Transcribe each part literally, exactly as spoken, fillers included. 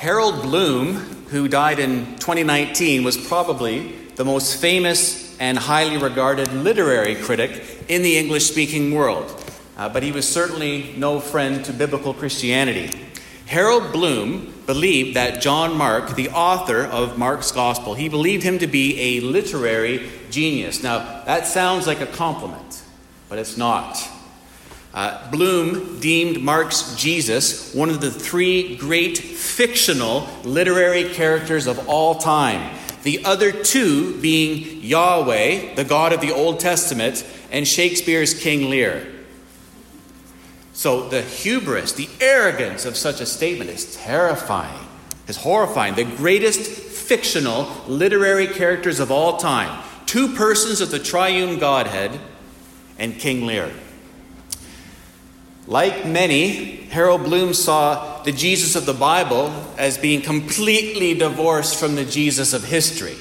Harold Bloom, who died in twenty nineteen, was probably the most famous and highly regarded literary critic in the English-speaking world. Uh, but he was certainly no friend to biblical Christianity. Harold Bloom believed that John Mark, the author of Mark's Gospel, he believed him to be a literary genius. Now, that sounds like a compliment, but it's not. Uh, Bloom deemed Mark's Jesus one of the three great fictional literary characters of all time, the other two being Yahweh, the God of the Old Testament, and Shakespeare's King Lear. So the hubris, the arrogance of such a statement is terrifying, is horrifying. The greatest fictional literary characters of all time, two persons of the triune Godhead, and King Lear. Like many, Harold Bloom saw the Jesus of the Bible as being completely divorced from the Jesus of history.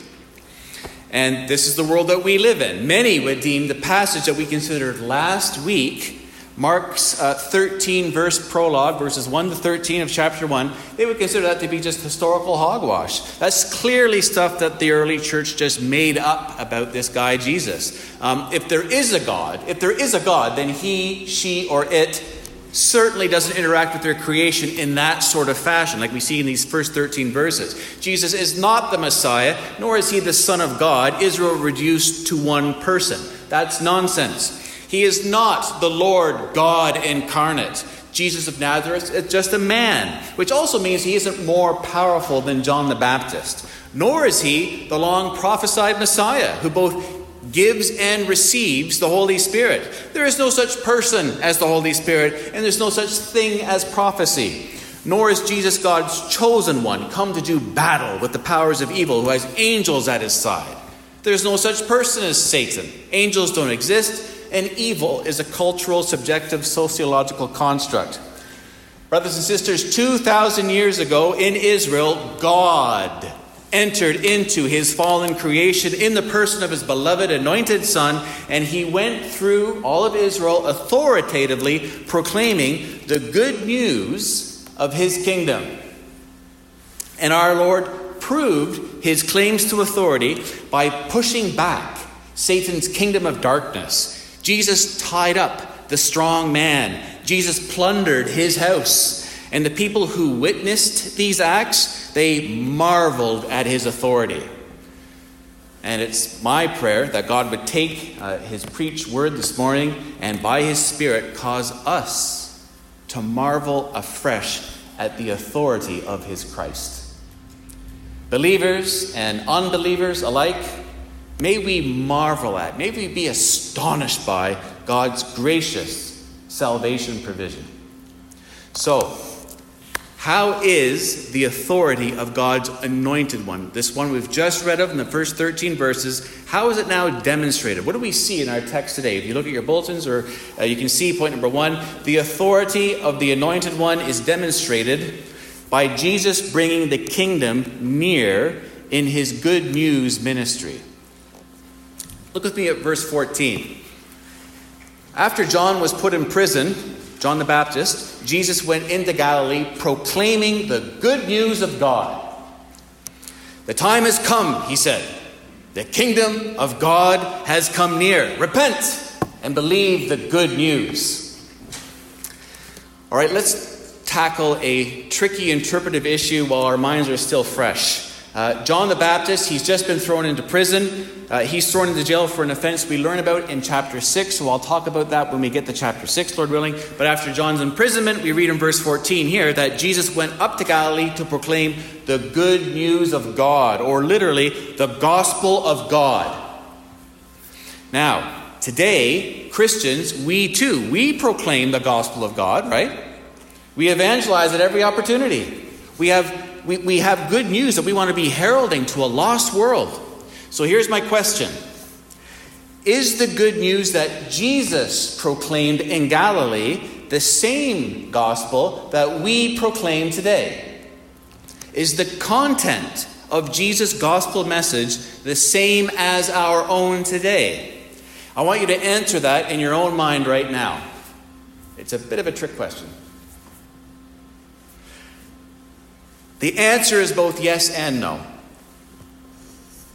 And this is the world that we live in. Many would deem the passage that we considered last week, Mark's uh, thirteen verse prologue, verses one to thirteen of chapter one, they would consider that to be just historical hogwash. That's clearly stuff that the early church just made up about this guy Jesus. Um, if there is a God, if there is a God, then he, she, or it certainly doesn't interact with their creation in that sort of fashion, like we see in these first thirteen verses. Jesus is not the Messiah, nor is he the Son of God, Israel reduced to one person. That's nonsense. He is not the Lord God incarnate. Jesus of Nazareth is just a man, which also means he isn't more powerful than John the Baptist. Nor is he the long prophesied Messiah, who both gives and receives the Holy Spirit. There is no such person as the Holy Spirit, and there's no such thing as prophecy. Nor is Jesus God's chosen one, come to do battle with the powers of evil, who has angels at his side. There's no such person as Satan. Angels don't exist, and evil is a cultural, subjective, sociological construct. Brothers and sisters, two thousand years ago in Israel, God entered into his fallen creation in the person of his beloved anointed son, and he went through all of Israel authoritatively proclaiming the good news of his kingdom. And our Lord proved his claims to authority by pushing back Satan's kingdom of darkness. Jesus tied up the strong man. Jesus plundered his house. And the people who witnessed these acts, they marveled at his authority. And it's my prayer that God would take uh, his preached word this morning and by his Spirit cause us to marvel afresh at the authority of his Christ. Believers and unbelievers alike, may we marvel at, may we be astonished by God's gracious salvation provision. So, how is the authority of God's anointed one? This one we've just read of in the first thirteen verses. How is it now demonstrated? What do we see in our text today? If you look at your bulletins, or uh, you can see point number one, the authority of the anointed one is demonstrated by Jesus bringing the kingdom near in his good news ministry. Look with me at verse fourteen. After John was put in prison, John the Baptist, Jesus went into Galilee proclaiming the good news of God. The time has come, he said. The kingdom of God has come near. Repent and believe the good news. All right, let's tackle a tricky interpretive issue while our minds are still fresh. Uh, John the Baptist, he's just been thrown into prison. Uh, he's thrown into jail for an offense we learn about in chapter six. So I'll talk about that when we get to chapter six, Lord willing. But after John's imprisonment, we read in verse fourteen here that Jesus went up to Galilee to proclaim the good news of God, or literally the gospel of God. Now, today, Christians, we too, we proclaim the gospel of God, right? We evangelize at every opportunity. We have We, we have good news that we want to be heralding to a lost world. So here's my question. Is the good news that Jesus proclaimed in Galilee the same gospel that we proclaim today? Is the content of Jesus' gospel message the same as our own today? I want you to answer that in your own mind right now. It's a bit of a trick question. The answer is both yes and no.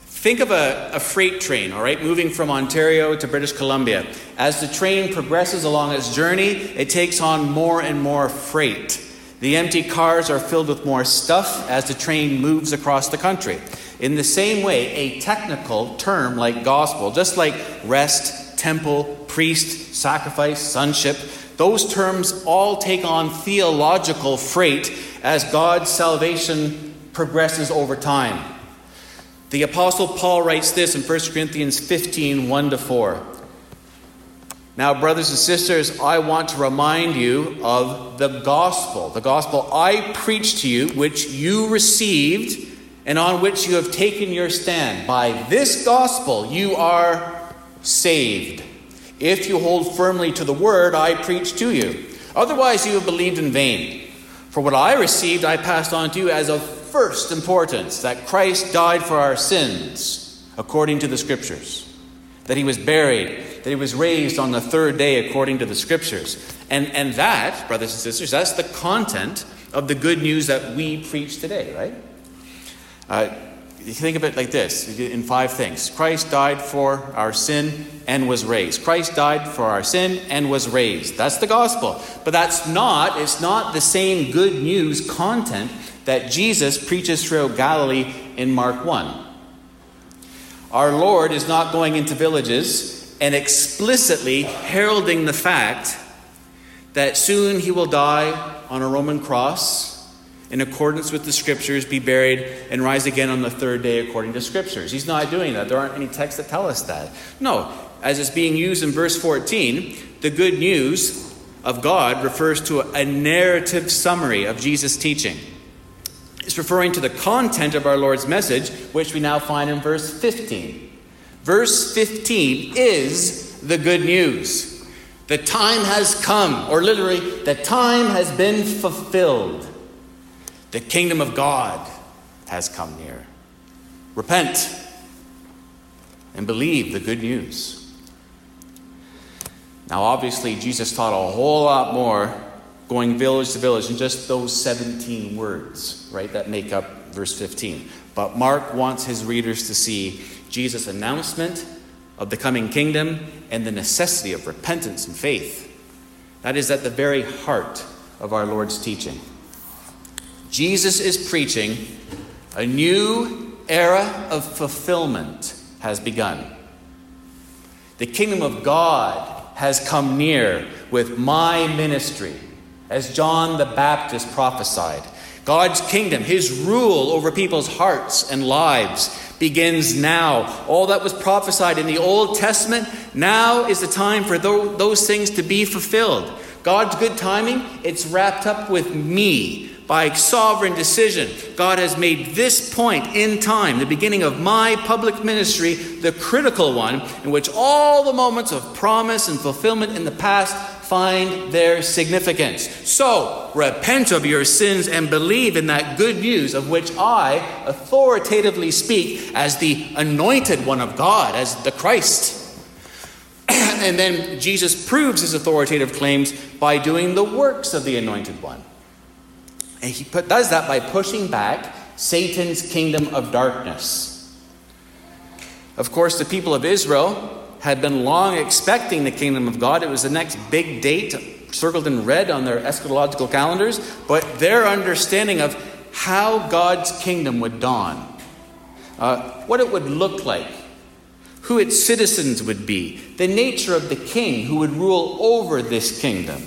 Think of a, a freight train, all right, moving from Ontario to British Columbia. As the train progresses along its journey, it takes on more and more freight. The empty cars are filled with more stuff as the train moves across the country. In the same way, a technical term like gospel, just like rest, temple, priest, sacrifice, sonship, those terms all take on theological freight as God's salvation progresses over time. The Apostle Paul writes this in First Corinthians fifteen, one to four. Now, brothers and sisters, I want to remind you of the gospel, the gospel I preached to you, which you received and on which you have taken your stand. By this gospel you are saved, if you hold firmly to the word I preached to you. Otherwise you have believed in vain. For what I received I passed on to you as of first importance, that Christ died for our sins, according to the Scriptures, that he was buried, that he was raised on the third day, according to the Scriptures. And, and that, brothers and sisters, that's the content of the good news that we preach today, right? Uh, you think of it like this, in five things. Christ died for our sin and was raised. Christ died for our sin and was raised. That's the gospel. But that's not, it's not the same good news content that Jesus preaches throughout Galilee in Mark one. Our Lord is not going into villages and explicitly heralding the fact that soon he will die on a Roman cross in accordance with the Scriptures, be buried, and rise again on the third day according to Scriptures. He's not doing that. There aren't any texts that tell us that. No, as it's being used in verse fourteen, the good news of God refers to a narrative summary of Jesus' teaching. It's referring to the content of our Lord's message, which we now find in verse fifteen. Verse fifteen is the good news. The time has come, or literally, the time has been fulfilled. The kingdom of God has come near. Repent and believe the good news. Now, obviously, Jesus taught a whole lot more going village to village in just those seventeen words, right, that make up verse fifteen. But Mark wants his readers to see Jesus' announcement of the coming kingdom and the necessity of repentance and faith. That is at the very heart of our Lord's teaching. Jesus is preaching a new era of fulfillment has begun. The kingdom of God has come near with my ministry. As John the Baptist prophesied, God's kingdom, his rule over people's hearts and lives, begins now. All that was prophesied in the Old Testament, now is the time for those things to be fulfilled. God's good timing, it's wrapped up with me by sovereign decision. God has made this point in time, the beginning of my public ministry, the critical one in which all the moments of promise and fulfillment in the past find their significance. So, repent of your sins and believe in that good news of which I authoritatively speak as the anointed one of God, as the Christ. And then Jesus proves his authoritative claims by doing the works of the anointed one. And he put, does that by pushing back Satan's kingdom of darkness. Of course, the people of Israel had been long expecting the kingdom of God. It was the next big date circled in red on their eschatological calendars. But their understanding of how God's kingdom would dawn, uh, what it would look like, who its citizens would be, the nature of the king who would rule over this kingdom,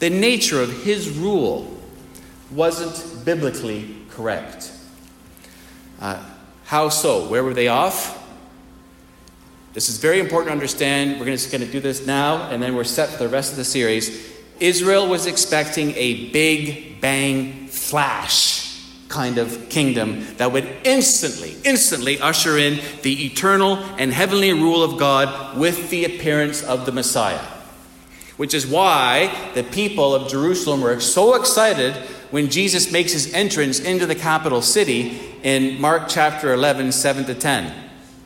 the nature of his rule wasn't biblically correct. Uh, how so? Where were they off? This is very important to understand. We're just going to do this now, and then we're set for the rest of the series. Israel was expecting a big bang flash kind of kingdom that would instantly, instantly usher in the eternal and heavenly rule of God with the appearance of the Messiah. Which is why the people of Jerusalem were so excited when Jesus makes his entrance into the capital city in Mark chapter eleven, seven to ten.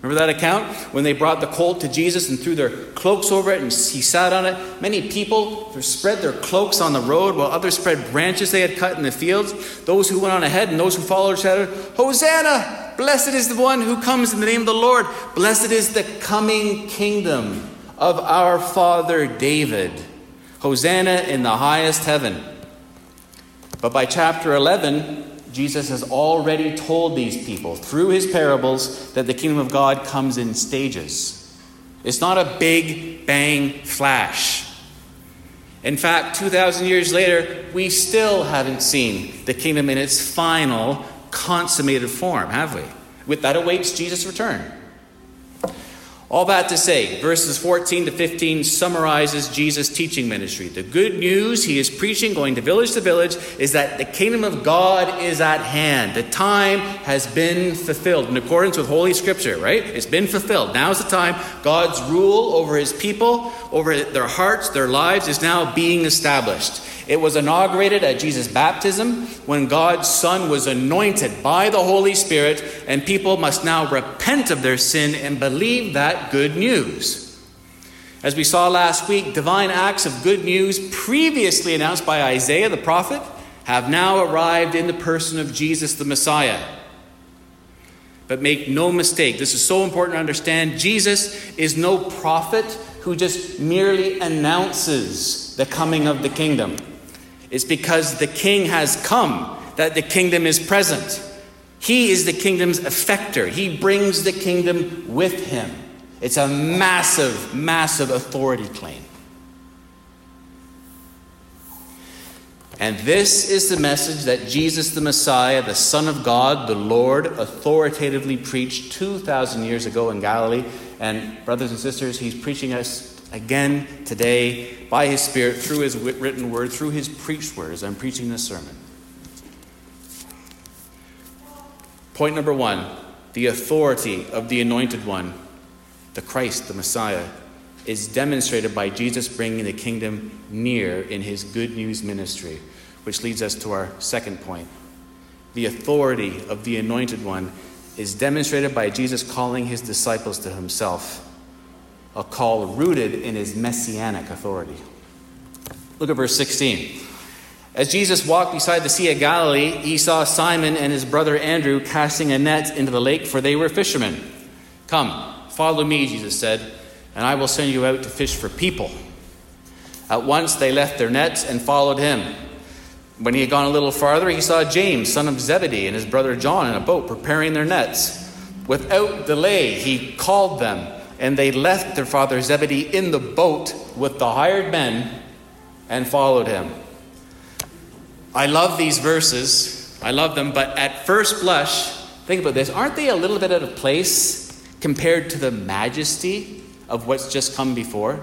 Remember that account? When they brought the colt to Jesus and threw their cloaks over it and he sat on it. Many people spread their cloaks on the road while others spread branches they had cut in the fields. Those who went on ahead and those who followed shouted, "Hosanna! Blessed is the one who comes in the name of the Lord. Blessed is the coming kingdom of our father David. Hosanna in the highest heaven." But by chapter eleven... Jesus has already told these people through his parables that the kingdom of God comes in stages. It's not a big bang flash. In fact, two thousand years later, we still haven't seen the kingdom in its final consummated form, have we? With that awaits Jesus' return. All that to say, verses fourteen to fifteen summarizes Jesus' teaching ministry. The good news he is preaching, going to village to village, is that the kingdom of God is at hand. The time has been fulfilled in accordance with Holy Scripture, right? It's been fulfilled. Now's the time. God's rule over his people, over their hearts, their lives, is now being established. It was inaugurated at Jesus' baptism when God's Son was anointed by the Holy Spirit, and people must now repent of their sin and believe that good news. As we saw last week, divine acts of good news previously announced by Isaiah the prophet have now arrived in the person of Jesus the Messiah. But make no mistake, this is so important to understand, Jesus is no prophet who just merely announces the coming of the kingdom. It's because the king has come that the kingdom is present. He is the kingdom's effector. He brings the kingdom with him. It's a massive, massive authority claim. And this is the message that Jesus the Messiah, the Son of God, the Lord, authoritatively preached two thousand years ago in Galilee. And brothers and sisters, he's preaching us again today by his Spirit, through his written word, through his preached words. I'm preaching this sermon. Point number one, the authority of the Anointed One, the Christ, the Messiah, is demonstrated by Jesus bringing the kingdom near in his good news ministry, which leads us to our second point. The authority of the Anointed One is demonstrated by Jesus calling his disciples to himself, a call rooted in his messianic authority. Look at verse sixteen. As Jesus walked beside the Sea of Galilee, he saw Simon and his brother Andrew casting a net into the lake, for they were fishermen. "Come, follow me," Jesus said, "and I will send you out to fish for people." At once they left their nets and followed him. When he had gone a little farther, he saw James, son of Zebedee, and his brother John in a boat preparing their nets. Without delay, he called them, and they left their father Zebedee in the boat with the hired men and followed him. I love these verses. I love them. But at first blush, think about this. Aren't they a little bit out of place compared to the majesty of what's just come before?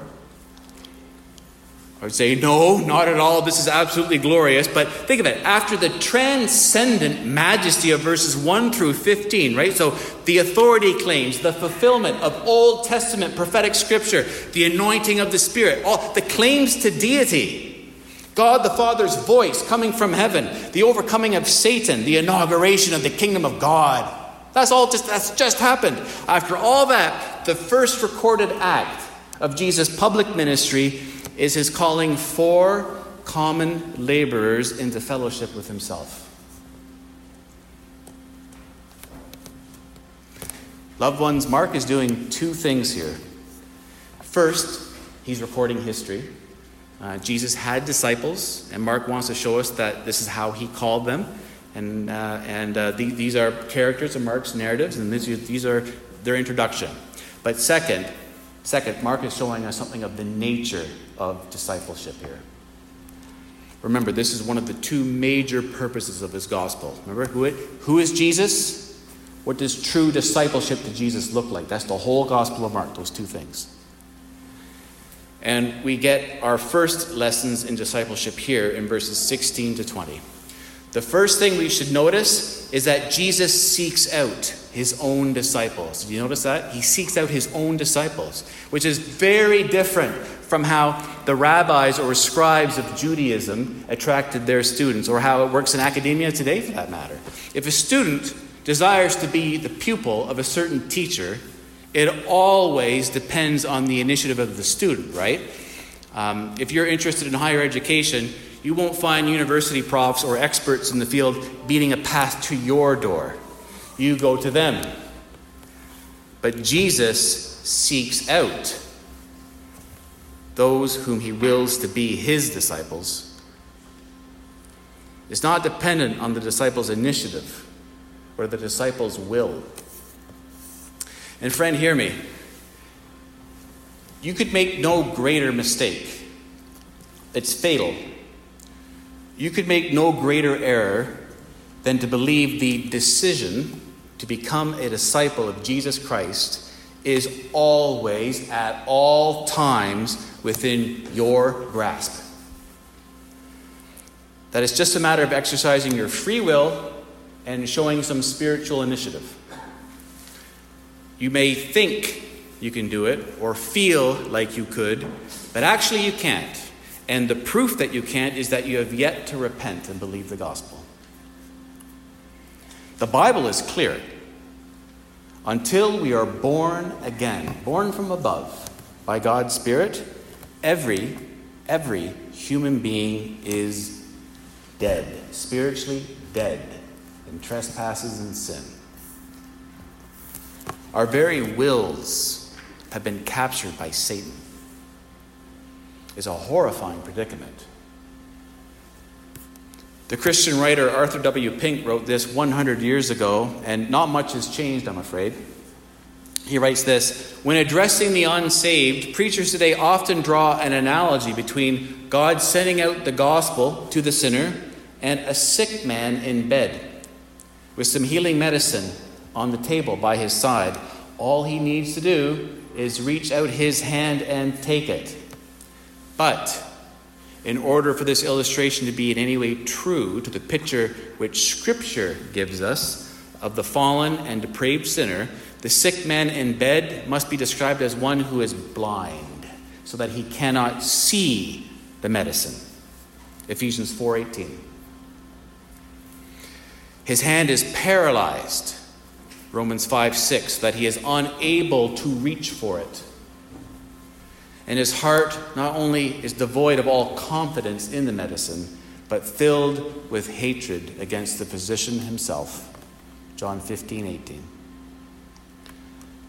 I would say, no, not at all. This is absolutely glorious. But think of it. After the transcendent majesty of verses one through fifteen, right? So the authority claims, the fulfillment of Old Testament prophetic scripture, the anointing of the Spirit, all the claims to deity, God the Father's voice coming from heaven, the overcoming of Satan, the inauguration of the kingdom of God. That's all just that's just happened. After all that, the first recorded act of Jesus' public ministry is his calling four common laborers into fellowship with himself. Loved ones, Mark is doing two things here. First, he's recording history. Uh, Jesus had disciples, and Mark wants to show us that this is how he called them. And uh, and uh, the, these are characters in Mark's narratives, and these these are their introduction. But second, second, Mark is showing us something of the nature of discipleship here. Remember, this is one of the two major purposes of his gospel. Remember, who it, who is Jesus? What does true discipleship to Jesus look like? That's the whole gospel of Mark, those two things. And we get our first lessons in discipleship here in verses sixteen to twenty. The first thing we should notice is that Jesus seeks out his own disciples. Did you notice that? He seeks out his own disciples, which is very different from how the rabbis or scribes of Judaism attracted their students, or how it works in academia today for that matter. If a student desires to be the pupil of a certain teacher, it always depends on the initiative of the student, right? Um, if you're interested in higher education, you won't find university profs or experts in the field beating a path to your door. You go to them. But Jesus seeks out those whom he wills to be his disciples. It's not dependent on the disciples' initiative or the disciples' will. And friend, hear me. You could make no greater mistake. It's fatal. You could make no greater error than to believe the decision to become a disciple of Jesus Christ is always, at all times, within your grasp. That it's just a matter of exercising your free will and showing some spiritual initiative. You may think you can do it or feel like you could, but actually you can't. And the proof that you can't is that you have yet to repent and believe the gospel. The Bible is clear. Until we are born again, born from above by God's Spirit, every, every human being is dead, spiritually dead in trespasses and sin. Our very wills have been captured by Satan. It's a horrifying predicament. The Christian writer Arthur W. Pink wrote this one hundred years ago, and not much has changed, I'm afraid. He writes this: when addressing the unsaved, preachers today often draw an analogy between God sending out the gospel to the sinner and a sick man in bed with some healing medicine on the table by his side. All he needs to do is reach out his hand and take it. But in order for this illustration to be in any way true to the picture which Scripture gives us of the fallen and depraved sinner, the sick man in bed must be described as one who is blind, so that he cannot see the medicine. Ephesians four eighteen. His hand is paralyzed. Romans five six, that he is unable to reach for it. And his heart not only is devoid of all confidence in the medicine, but filled with hatred against the physician himself. John fifteen eighteen.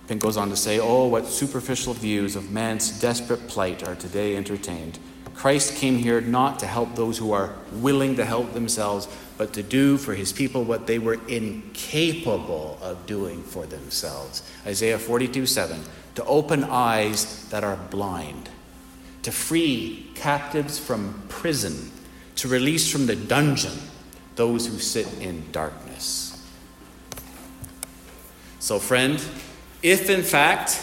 Pink goes on to say, oh, what superficial views of man's desperate plight are today entertained. Christ came here not to help those who are willing to help themselves, but to do for his people what they were incapable of doing for themselves. Isaiah forty-two seven. To open eyes that are blind, to free captives from prison, to release from the dungeon those who sit in darkness. So, friend, if in fact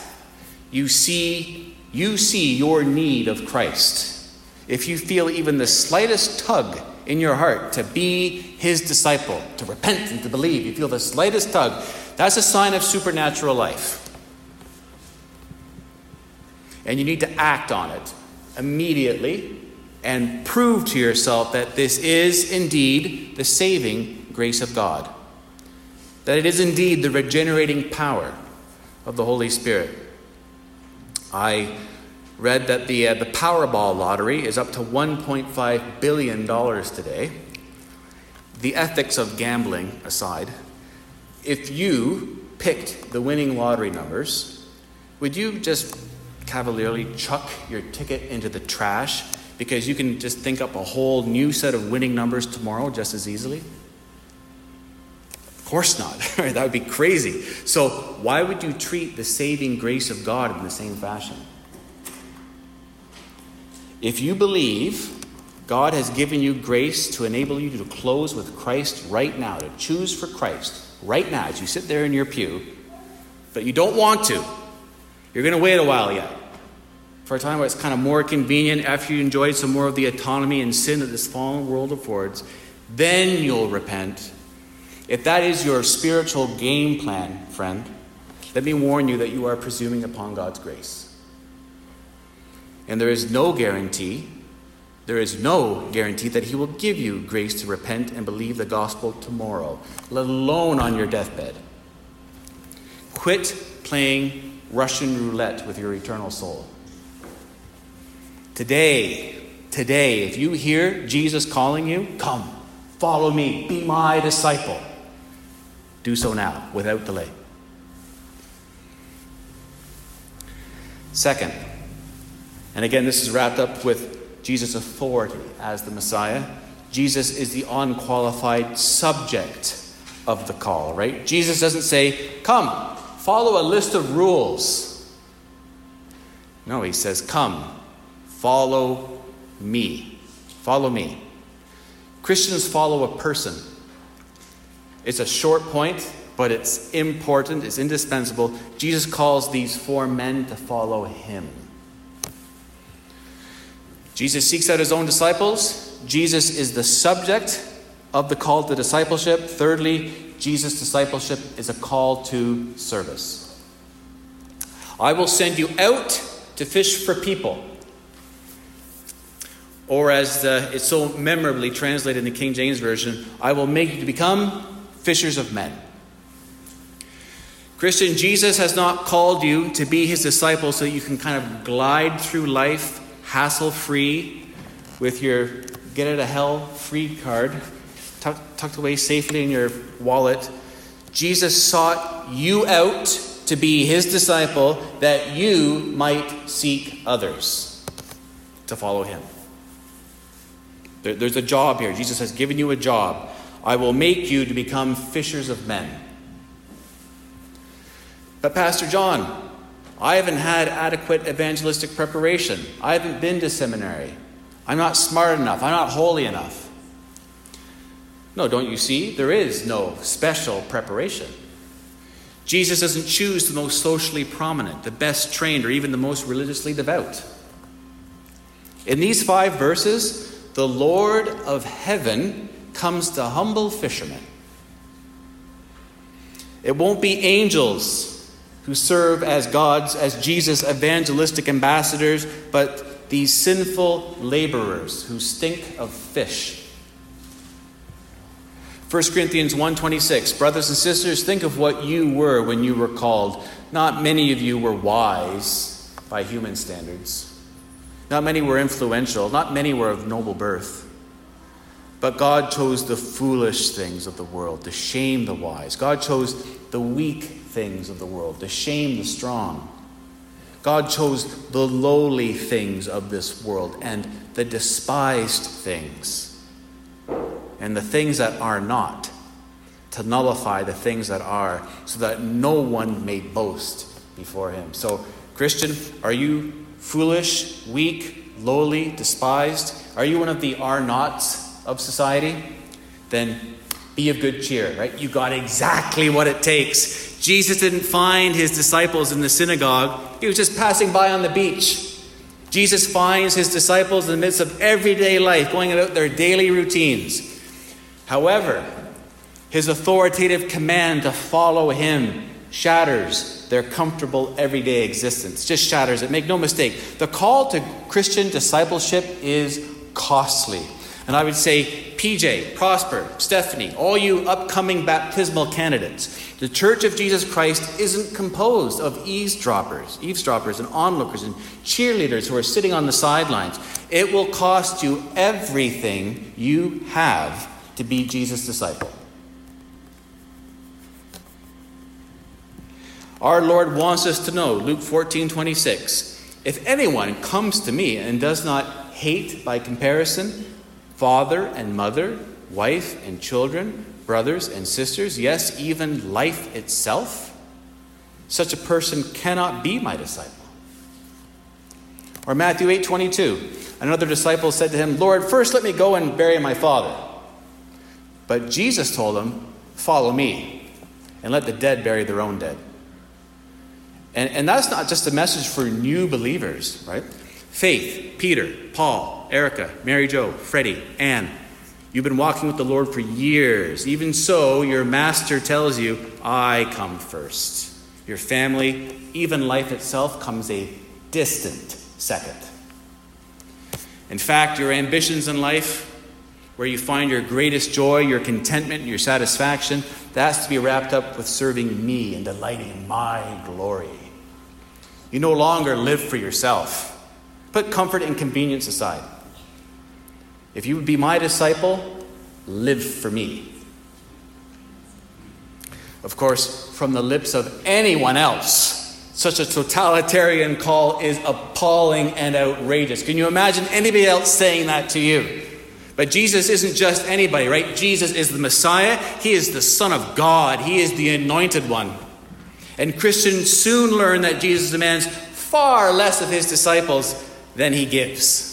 you see you see your need of Christ, if you feel even the slightest tug in your heart to be his disciple, to repent and to believe, you feel the slightest tug, that's a sign of supernatural life. And you need to act on it immediately and prove to yourself that this is indeed the saving grace of God, that it is indeed the regenerating power of the Holy Spirit. I read that the, uh, the Powerball lottery is up to one point five billion dollars today. The ethics of gambling aside, if you picked the winning lottery numbers, would you just cavalierly chuck your ticket into the trash because you can just think up a whole new set of winning numbers tomorrow just as easily? Of course not. That would be crazy. So why would you treat the saving grace of God in the same fashion? If you believe God has given you grace to enable you to close with Christ right now, to choose for Christ right now as you sit there in your pew, but you don't want to, you're going to wait a while yet, for a time where it's kind of more convenient after you enjoyed some more of the autonomy and sin that this fallen world affords, then you'll repent. If that is your spiritual game plan, friend, let me warn you that you are presuming upon God's grace. And there is no guarantee, there is no guarantee that he will give you grace to repent and believe the gospel tomorrow, let alone on your deathbed. Quit playing Russian roulette with your eternal soul. Today, today, if you hear Jesus calling you, come, follow me, be my disciple. Do so now, without delay. Second, and again, this is wrapped up with Jesus' authority as the Messiah. Jesus is the unqualified subject of the call, right? Jesus doesn't say, come, follow a list of rules. No, he says, come, follow me. Follow me. Christians follow a person. It's a short point, but it's important, it's indispensable. Jesus calls these four men to follow him. Jesus seeks out his own disciples. Jesus is the subject of the call to discipleship. Thirdly, Jesus' discipleship is a call to service. I will send you out to fish for people. Or as the, it's so memorably translated in the King James Version, I will make you to become fishers of men. Christian, Jesus has not called you to be his disciple so that you can kind of glide through life hassle-free with your get-out-of-hell-free card tuck, tucked away safely in your wallet. Jesus sought you out to be his disciple that you might seek others to follow him. There, there's a job here. Jesus has given you a job. I will make you to become fishers of men. But Pastor John, I haven't had adequate evangelistic preparation. I haven't been to seminary. I'm not smart enough. I'm not holy enough. No, don't you see? There is no special preparation. Jesus doesn't choose the most socially prominent, the best trained, or even the most religiously devout. In these five verses, the Lord of heaven comes to humble fishermen. It won't be angels who serve as God's, as Jesus' evangelistic ambassadors, but these sinful laborers who stink of fish. First Corinthians one twenty-six, brothers and sisters, think of what you were when you were called. Not many of you were wise by human standards. Not many were influential. Not many were of noble birth. But God chose the foolish things of the world to shame the wise. God chose the weak things of the world to shame the strong. God chose the lowly things of this world and the despised things and the things that are not to nullify the things that are so that no one may boast before him. So, Christian, are you foolish, weak, lowly, despised? Are you one of the are-nots of society? Then be of good cheer, right? You got exactly what it takes. Jesus didn't find his disciples in the synagogue. He was just passing by on the beach. Jesus finds his disciples in the midst of everyday life, going about their daily routines. However, his authoritative command to follow him shatters their comfortable everyday existence. Just shatters it. Make no mistake. The call to Christian discipleship is costly. And I would say, P J, Prosper, Stephanie, all you upcoming baptismal candidates, the Church of Jesus Christ isn't composed of eavesdroppers, eavesdroppers and onlookers and cheerleaders who are sitting on the sidelines. It will cost you everything you have to be Jesus' disciple. Our Lord wants us to know, Luke fourteen twenty-six, if anyone comes to me and does not hate by comparison, father and mother, wife and children, brothers and sisters, yes, even life itself, such a person cannot be my disciple. Or Matthew eight twenty-two, another disciple said to him, Lord, first let me go and bury my father. But Jesus told him, follow me and let the dead bury their own dead. And, and that's not just a message for new believers, right? Faith, Peter, Paul, Erica, Mary Jo, Freddie, Anne, you've been walking with the Lord for years. Even so, your master tells you, I come first. Your family, even life itself, comes a distant second. In fact, your ambitions in life, where you find your greatest joy, your contentment, your satisfaction, that's to be wrapped up with serving me and delighting in my glory. You no longer live for yourself. Put comfort and convenience aside. If you would be my disciple, live for me. Of course, from the lips of anyone else, such a totalitarian call is appalling and outrageous. Can you imagine anybody else saying that to you? But Jesus isn't just anybody, right? Jesus is the Messiah. He is the Son of God. He is the Anointed One. And Christians soon learn that Jesus demands far less of his disciples than he gives.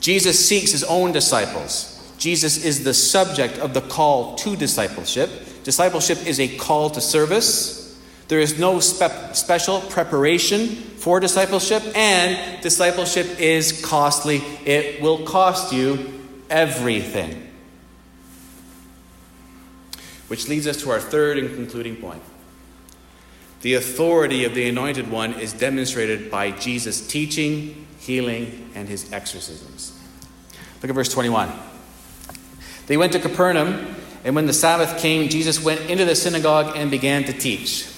Jesus seeks his own disciples. Jesus is the subject of the call to discipleship. Discipleship is a call to service. There is no spe- special preparation for discipleship, and discipleship is costly. It will cost you everything. Which leads us to our third and concluding point. The authority of the Anointed One is demonstrated by Jesus' teaching, healing, and his exorcisms. Look at verse twenty-one. They went to Capernaum, and when the Sabbath came, Jesus went into the synagogue and began to teach.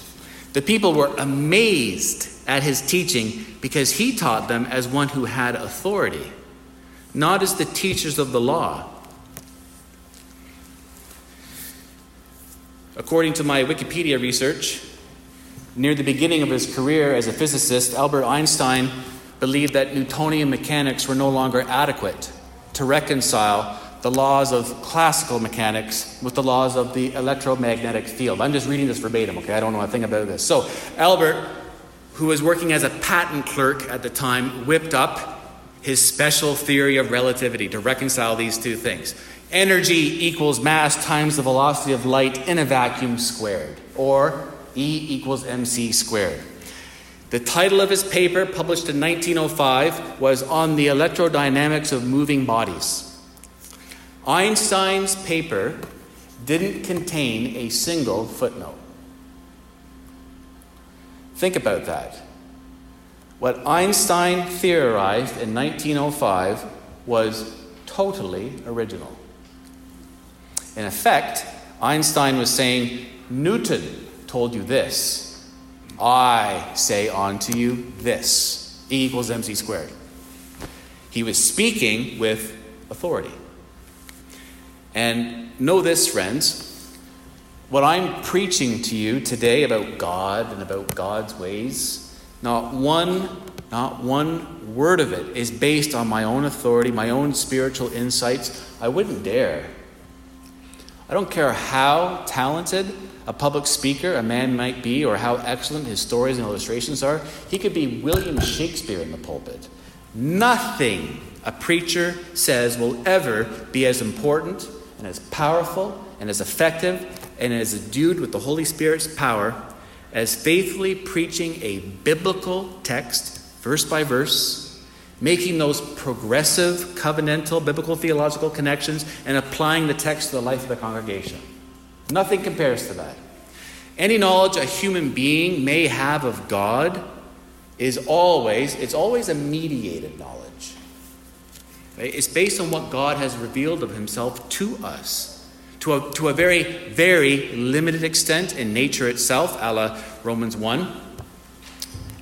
The people were amazed at his teaching because he taught them as one who had authority, not as the teachers of the law. According to my Wikipedia research, near the beginning of his career as a physicist, Albert Einstein believed that Newtonian mechanics were no longer adequate to reconcile the laws of classical mechanics with the laws of the electromagnetic field. I'm just reading this verbatim, okay? I don't know a thing about this. So Albert, who was working as a patent clerk at the time, whipped up his special theory of relativity to reconcile these two things. Energy equals mass times the velocity of light in a vacuum squared, or E equals mc squared. The title of his paper, published in nineteen oh five, was On the Electrodynamics of Moving Bodies. Einstein's paper didn't contain a single footnote. Think about that. What Einstein theorized in nineteen oh five was totally original. In effect, Einstein was saying, Newton told you this. I say unto you this. E equals mc squared. He was speaking with authority. And know this, friends, what I'm preaching to you today about God and about God's ways, not one, not one word of it is based on my own authority, my own spiritual insights. I wouldn't dare. I don't care how talented a public speaker a man might be or how excellent his stories and illustrations are. He could be William Shakespeare in the pulpit. Nothing a preacher says will ever be as important and as powerful and as effective and as endued with the Holy Spirit's power as faithfully preaching a biblical text, verse by verse, making those progressive, covenantal, biblical, theological connections and applying the text to the life of the congregation. Nothing compares to that. Any knowledge a human being may have of God is always, it's always a mediated knowledge. It's based on what God has revealed of himself to us. To a, to a very, very limited extent in nature itself, a la Romans one.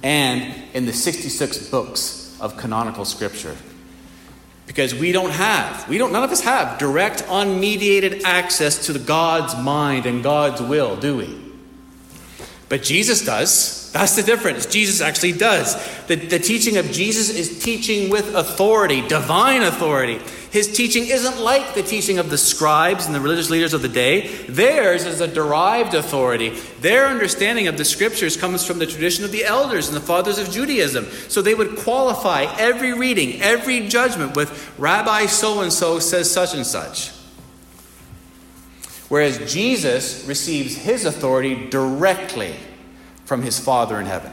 And in the sixty-six books of canonical scripture. Because we don't have, we don't, none of us have direct, unmediated access to the God's mind and God's will, do we? But Jesus does. That's the difference. Jesus actually does. The, the teaching of Jesus is teaching with authority, divine authority. His teaching isn't like the teaching of the scribes and the religious leaders of the day. Theirs is a derived authority. Their understanding of the scriptures comes from the tradition of the elders and the fathers of Judaism. So they would qualify every reading, every judgment with Rabbi so-and-so says such and such. Whereas Jesus receives his authority directly from his Father in heaven.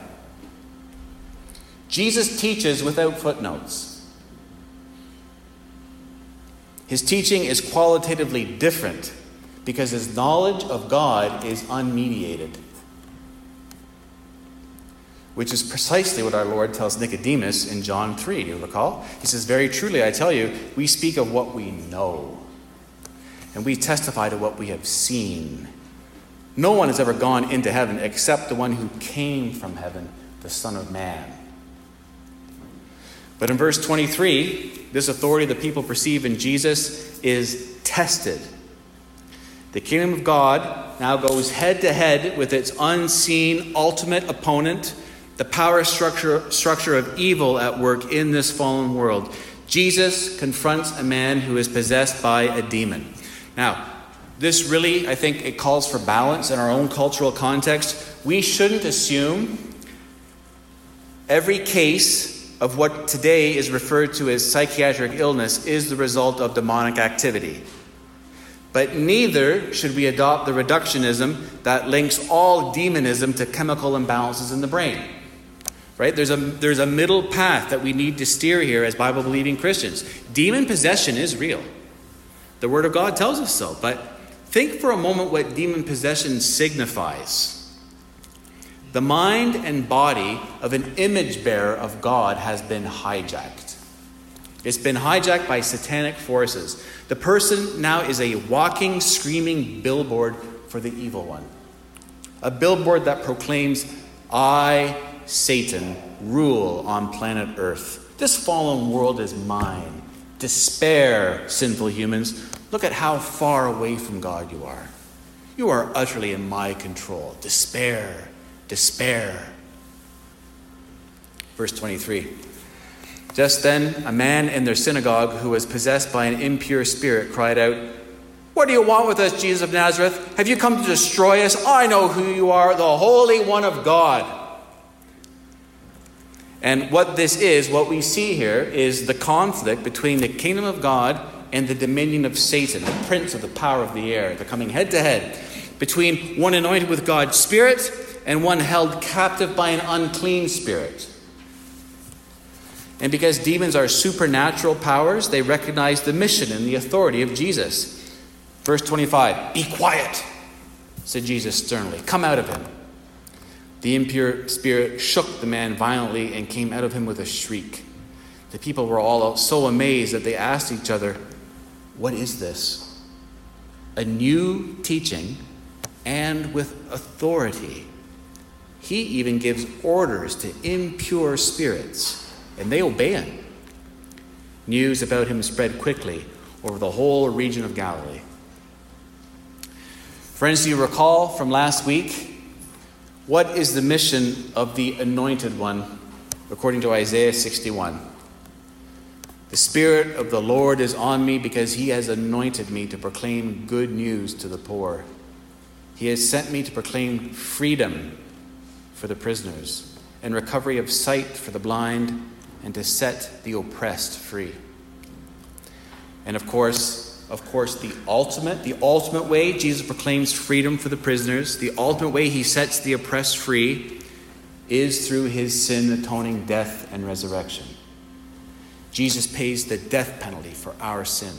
Jesus teaches without footnotes. His teaching is qualitatively different because his knowledge of God is unmediated. Which is precisely what our Lord tells Nicodemus in John three. Do you recall? He says, very truly, I tell you, we speak of what we know. And we testify to what we have seen. No one has ever gone into heaven except the one who came from heaven, the Son of Man. But in verse twenty-three, this authority the people perceive in Jesus is tested. The kingdom of God now goes head-to-head with its unseen ultimate opponent, the power structure, structure of evil at work in this fallen world. Jesus confronts a man who is possessed by a demon. Now, this really, I think, it calls for balance in our own cultural context. We shouldn't assume every case of what today is referred to as psychiatric illness is the result of demonic activity. But neither should we adopt the reductionism that links all demonism to chemical imbalances in the brain. Right? There's a, there's a middle path that we need to steer here as Bible-believing Christians. Demon possession is real. The Word of God tells us so, but think for a moment what demon possession signifies. The mind and body of an image bearer of God has been hijacked. It's been hijacked by satanic forces. The person now is a walking, screaming billboard for the evil one. A billboard that proclaims, I, Satan, rule on planet Earth. This fallen world is mine. Despair, sinful humans. Look at how far away from God you are. You are utterly in my control. Despair, despair. Verse twenty-three. Just then, a man in their synagogue who was possessed by an impure spirit cried out, "What do you want with us, Jesus of Nazareth? Have you come to destroy us? I know who you are, the Holy One of God." And what this is, what we see here, is the conflict between the kingdom of God and the dominion of Satan, the prince of the power of the air. They're coming head-to-head between one anointed with God's Spirit and one held captive by an unclean spirit. And because demons are supernatural powers, they recognize the mission and the authority of Jesus. Verse twenty-five, "Be quiet," said Jesus sternly. "Come out of him." The impure spirit shook the man violently and came out of him with a shriek. The people were all so amazed that they asked each other, "What is this? A new teaching and with authority. He even gives orders to impure spirits, and they obey him." News about him spread quickly over the whole region of Galilee. Friends, do you recall from last week? What is the mission of the anointed one, according to Isaiah sixty-one? "The Spirit of the Lord is on me because he has anointed me to proclaim good news to the poor. He has sent me to proclaim freedom for the prisoners and recovery of sight for the blind and to set the oppressed free." And of course, Of course, the ultimate, the ultimate way Jesus proclaims freedom for the prisoners, the ultimate way he sets the oppressed free, is through his sin-atoning death and resurrection. Jesus pays the death penalty for our sin.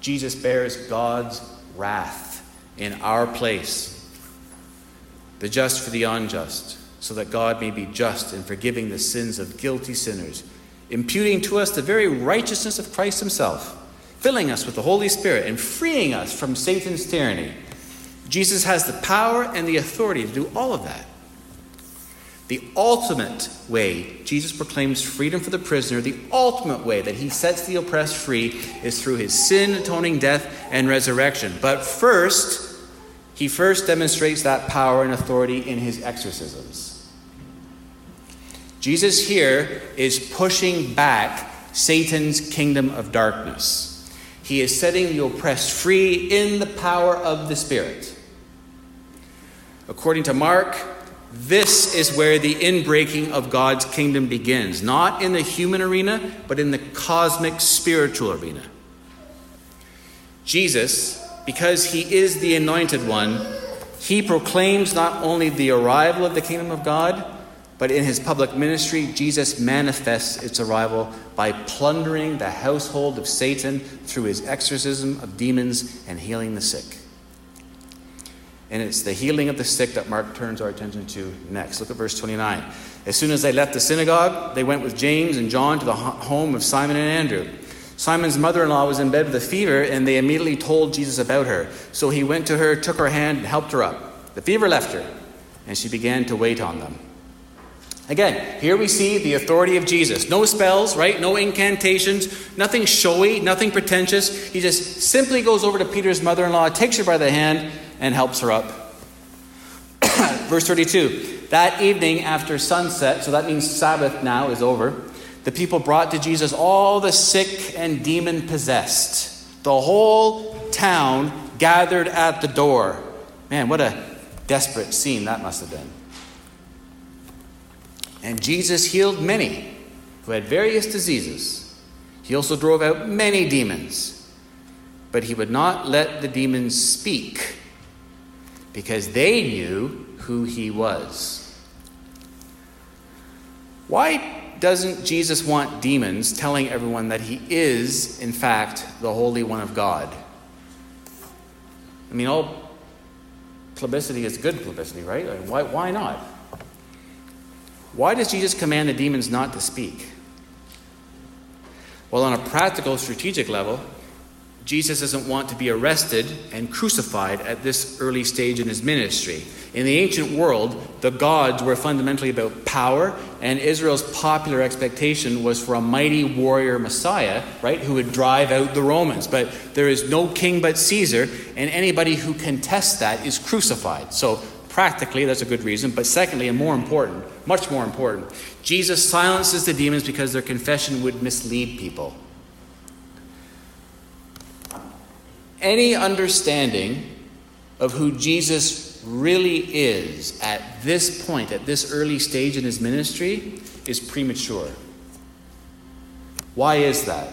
Jesus bears God's wrath in our place, the just for the unjust, so that God may be just in forgiving the sins of guilty sinners, imputing to us the very righteousness of Christ himself, filling us with the Holy Spirit and freeing us from Satan's tyranny. Jesus has the power and the authority to do all of that. The ultimate way Jesus proclaims freedom for the prisoner, the ultimate way that he sets the oppressed free, is through his sin-atoning death and resurrection. But first, he first demonstrates that power and authority in his exorcisms. Jesus here is pushing back Satan's kingdom of darkness. He is setting the oppressed free in the power of the Spirit. According to Mark, this is where the inbreaking of God's kingdom begins. Not in the human arena, but in the cosmic spiritual arena. Jesus, because he is the anointed one, he proclaims not only the arrival of the kingdom of God, but in his public ministry, Jesus manifests its arrival by plundering the household of Satan through his exorcism of demons and healing the sick. And it's the healing of the sick that Mark turns our attention to next. Look at verse twenty-nine. "As soon as they left the synagogue, they went with James and John to the home of Simon and Andrew. Simon's mother-in-law was in bed with a fever, and they immediately told Jesus about her. So he went to her, took her hand, and helped her up. The fever left her, and she began to wait on them. Again, here we see the authority of Jesus. No spells, right? No incantations, nothing showy, nothing pretentious. He just simply goes over to Peter's mother-in-law, takes her by the hand, and helps her up. Verse thirty-two, that evening after sunset, so that means Sabbath now is over, the people brought to Jesus all the sick and demon-possessed. The whole town gathered at the door. Man, what a desperate scene that must have been. And Jesus healed many who had various diseases. He also drove out many demons. But he would not let the demons speak because they knew who he was. Why doesn't Jesus want demons telling everyone that he is, in fact, the Holy One of God? I mean, all publicity is good publicity, right? Like, why, why not? Why does Jesus command the demons not to speak? Well, on a practical, strategic level, Jesus doesn't want to be arrested and crucified at this early stage in his ministry. In the ancient world, the gods were fundamentally about power, and Israel's popular expectation was for a mighty warrior Messiah, right, who would drive out the Romans. But there is no king but Caesar, and anybody who contests that is crucified. So, practically, that's a good reason. But secondly, and more important, much more important, Jesus silences the demons because their confession would mislead people. Any understanding of who Jesus really is at this point, at this early stage in his ministry, is premature. Why is that?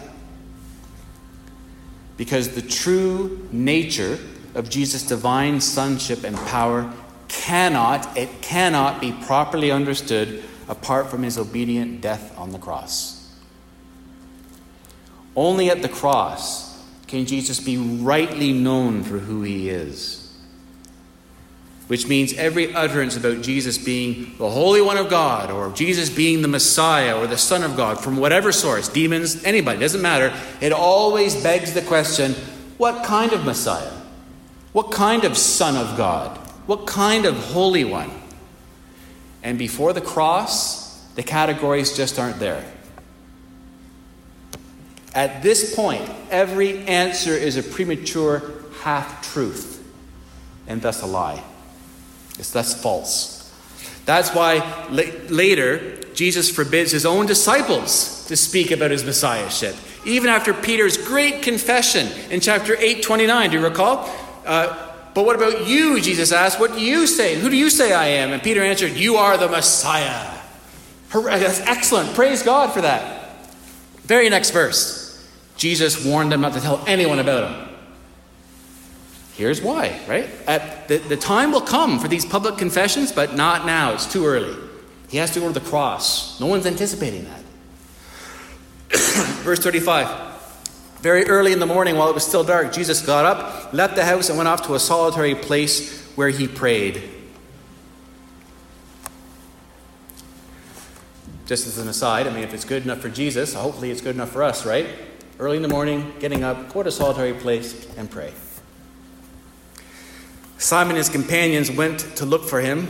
Because the true nature of Jesus' divine sonship and power cannot, it cannot be properly understood apart from his obedient death on the cross. Only at the cross can Jesus be rightly known for who he is, which means every utterance about Jesus being the Holy One of God or Jesus being the Messiah or the Son of God from whatever source, demons, anybody, doesn't matter, it always begs the question, what kind of Messiah? What kind of Son of God? What kind of Holy One? And before the cross, the categories just aren't there. At this point, every answer is a premature half-truth, and thus a lie. It's thus false. That's why la- later, Jesus forbids his own disciples to speak about his Messiahship. Even after Peter's great confession in chapter eight twenty-nine, do you recall? Uh, But what about you, Jesus asked? What do you say? Who do you say I am? And Peter answered, you are the Messiah. That's excellent. Praise God for that. Very next verse. Jesus warned them not to tell anyone about him. Here's why, right? At the, the time will come for these public confessions, but not now. It's too early. He has to go to the cross. No one's anticipating that. Verse thirty-five. Very early in the morning, while it was still dark, Jesus got up, left the house, and went off to a solitary place where he prayed. Just as an aside, I mean, if it's good enough for Jesus, hopefully it's good enough for us, right? Early in the morning, getting up, go to a solitary place, and pray. Simon and his companions went to look for him,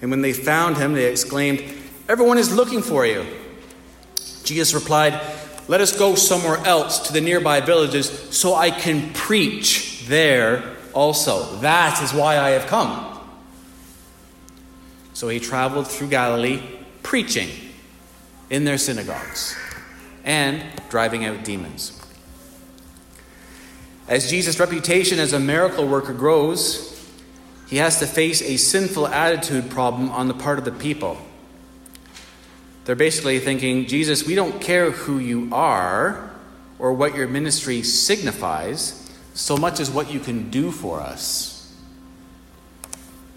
and when they found him, they exclaimed, "Everyone is looking for you." Jesus replied, "Let us go somewhere else to the nearby villages so I can preach there also. That is why I have come." So he traveled through Galilee, preaching in their synagogues and driving out demons. As Jesus' reputation as a miracle worker grows, he has to face a sinful attitude problem on the part of the people. They're basically thinking, Jesus, we don't care who you are or what your ministry signifies so much as what you can do for us.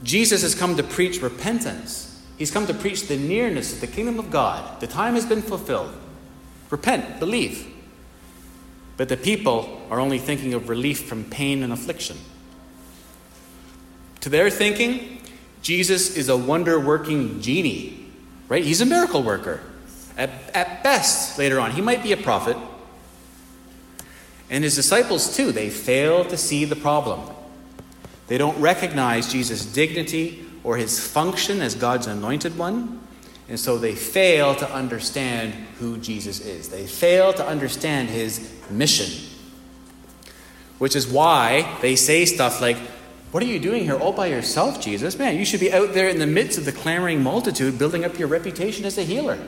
Jesus has come to preach repentance. He's come to preach the nearness of the kingdom of God. The time has been fulfilled. Repent, believe. But the people are only thinking of relief from pain and affliction. To their thinking, Jesus is a wonder-working genie. Right? He's a miracle worker. At, at best, later on, he might be a prophet, And his disciples, too, they fail to see the problem. They don't recognize Jesus' dignity or his function as God's anointed one. And so they fail to understand who Jesus is. They fail to understand his mission. Which is why they say stuff like, "What are you doing here all by yourself, Jesus? Man, you should be out there in the midst of the clamoring multitude, building up your reputation as a healer."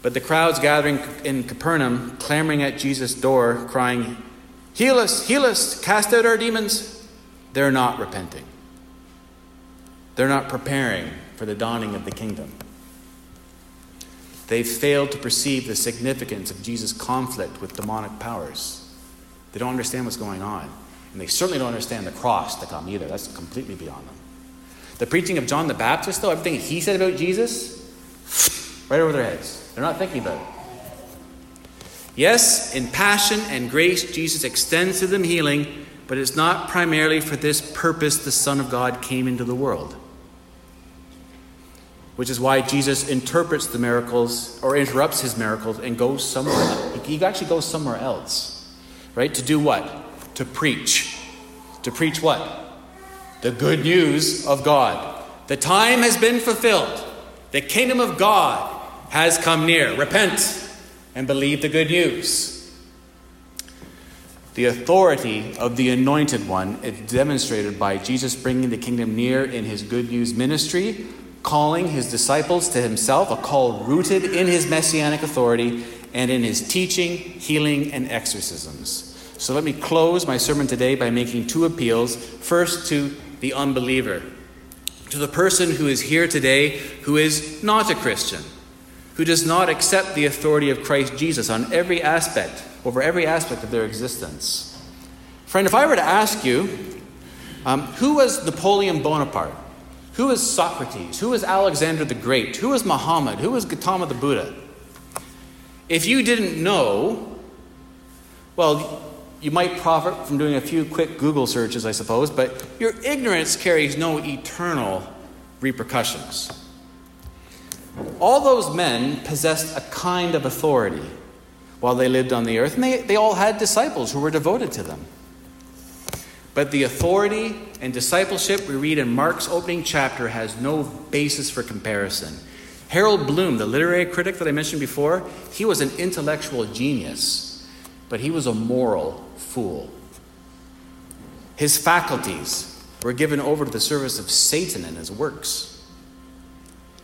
But the crowds gathering in Capernaum, clamoring at Jesus' door, crying, "Heal us, heal us, cast out our demons," they're not repenting. They're not preparing for the dawning of the kingdom. They've failed to perceive the significance of Jesus' conflict with demonic powers. They don't understand what's going on. And they certainly don't understand the cross to come either. That's completely beyond them. The preaching of John the Baptist, though, everything he said about Jesus, right over their heads. They're not thinking about it. Yes, in passion and grace, Jesus extends to them healing, but it's not primarily for this purpose the Son of God came into the world. Which is why Jesus interprets the miracles, or interrupts his miracles, and goes somewhere else. He actually goes somewhere else, right? To do what? To preach. To preach what? The good news of God. The time has been fulfilled. The kingdom of God has come near. Repent and believe the good news. The authority of the anointed one is demonstrated by Jesus bringing the kingdom near in his good news ministry, calling his disciples to himself, a call rooted in his messianic authority and in his teaching, healing, and exorcisms. So let me close my sermon today by making two appeals. First, to the unbeliever, to the person who is here today who is not a Christian, who does not accept the authority of Christ Jesus on every aspect, over every aspect of their existence. Friend, if I were to ask you, um, who was Napoleon Bonaparte? Who was Socrates? Who was Alexander the Great? Who was Muhammad? Who was Gautama the Buddha? If you didn't know, well, you might profit from doing a few quick Google searches, I suppose, but your ignorance carries no eternal repercussions. All those men possessed a kind of authority while they lived on the earth, and they, they all had disciples who were devoted to them. But the authority and discipleship we read in Mark's opening chapter has no basis for comparison. Harold Bloom, the literary critic that I mentioned before, he was an intellectual genius, but he was a moral fool. His faculties were given over to the service of Satan and his works.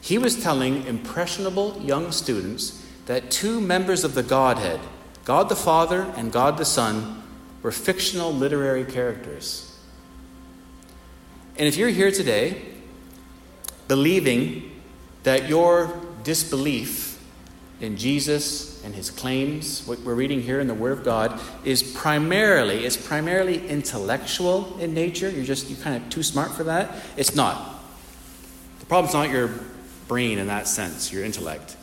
He was telling impressionable young students that two members of the Godhead, God the Father and God the Son, were fictional literary characters. And if you're here today believing that your disbelief in Jesus and his claims, what we're reading here in the Word of God, is primarily, it's primarily intellectual in nature, you're just, you're kind of too smart for that, it's not. The problem's not your brain in that sense, your intellect.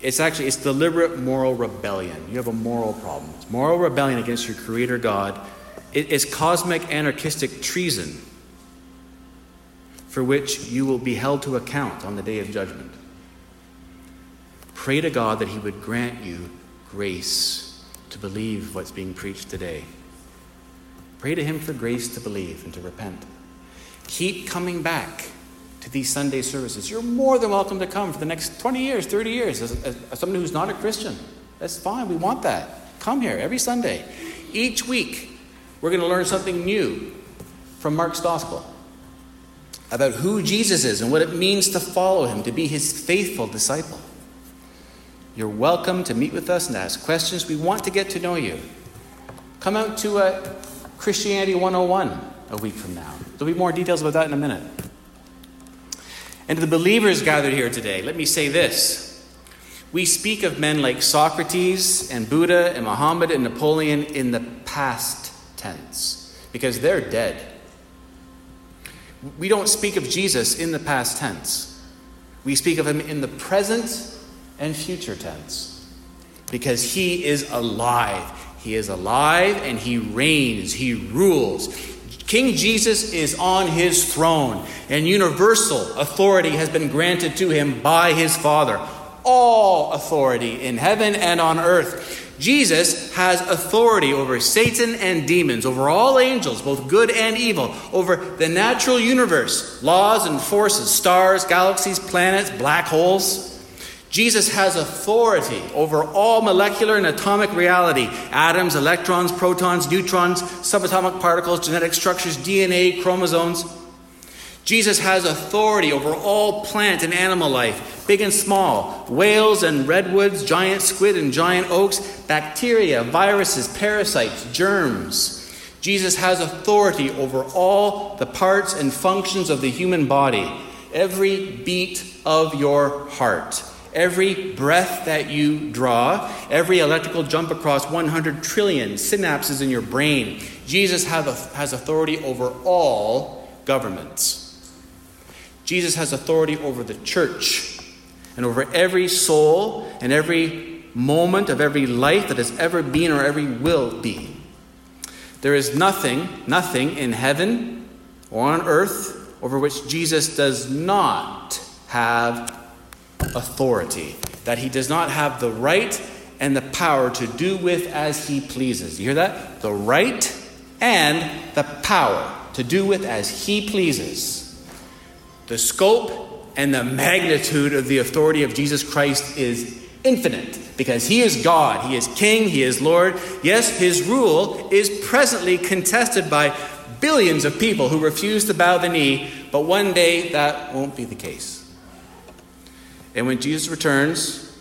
It's actually, it's deliberate moral rebellion. You have a moral problem. It's moral rebellion against your creator God. It is cosmic anarchistic treason for which you will be held to account on the day of judgment. Pray to God that he would grant you grace to believe what's being preached today. Pray to him for grace to believe and to repent. Keep coming back to these Sunday services. You're more than welcome to come for the next twenty years, thirty years, as, as, as someone who's not a Christian. That's fine. We want that. Come here every Sunday. Each week, we're going to learn something new from Mark's Gospel about who Jesus is and what it means to follow him, to be his faithful disciple. You're welcome to meet with us and ask questions. We want to get to know you. Come out to uh, Christianity one oh one a week from now. There'll be more details about that in a minute. And to the believers gathered here today, let me say this. We speak of men like Socrates and Buddha and Muhammad and Napoleon in the past tense because they're dead. We don't speak of Jesus in the past tense. We speak of him in the present and future tense because he is alive. He is alive and he reigns, he rules. King Jesus is on his throne, and universal authority has been granted to him by his Father. All authority in heaven and on earth. Jesus has authority over Satan and demons, over all angels, both good and evil, over the natural universe, laws and forces, stars, galaxies, planets, black holes. Jesus has authority over all molecular and atomic reality, atoms, electrons, protons, neutrons, subatomic particles, genetic structures, D N A, chromosomes. Jesus has authority over all plant and animal life, big and small, whales and redwoods, giant squid and giant oaks, bacteria, viruses, parasites, germs. Jesus has authority over all the parts and functions of the human body, every beat of your heart, every breath that you draw, every electrical jump across one hundred trillion synapses in your brain. Jesus has authority over all governments. Jesus has authority over the church and over every soul and every moment of every life that has ever been or ever will be. There is nothing, nothing in heaven or on earth over which Jesus does not have authority, that he does not have the right and the power to do with as he pleases. You hear that? The right and the power to do with as he pleases. The scope and the magnitude of the authority of Jesus Christ is infinite because he is God, he is King, he is Lord. Yes, his rule is presently contested by billions of people who refuse to bow the knee, but one day that won't be the case. And when Jesus returns,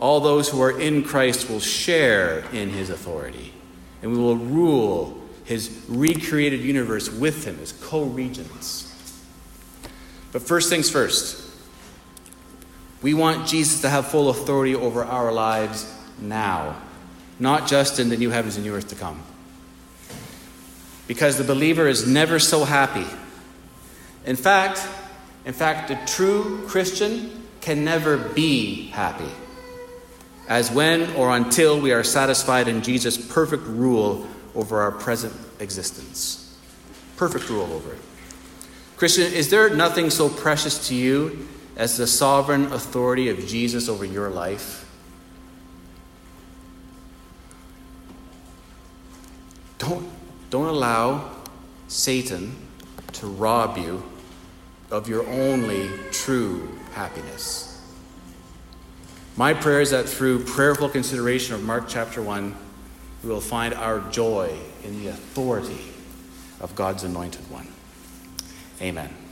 all those who are in Christ will share in his authority. And we will rule his recreated universe with him as co-regents. But first things first, we want Jesus to have full authority over our lives now, not just in the new heavens and new earth to come. Because the believer is never so happy. In fact, in fact, the true Christian can never be happy as when or until we are satisfied in Jesus' perfect rule over our present existence. Perfect rule over it. Christian, is there nothing so precious to you as the sovereign authority of Jesus over your life? Don't, don't allow Satan to rob you of your only true happiness. My prayer is that through prayerful consideration of Mark chapter one, we will find our joy in the authority of God's anointed one. Amen.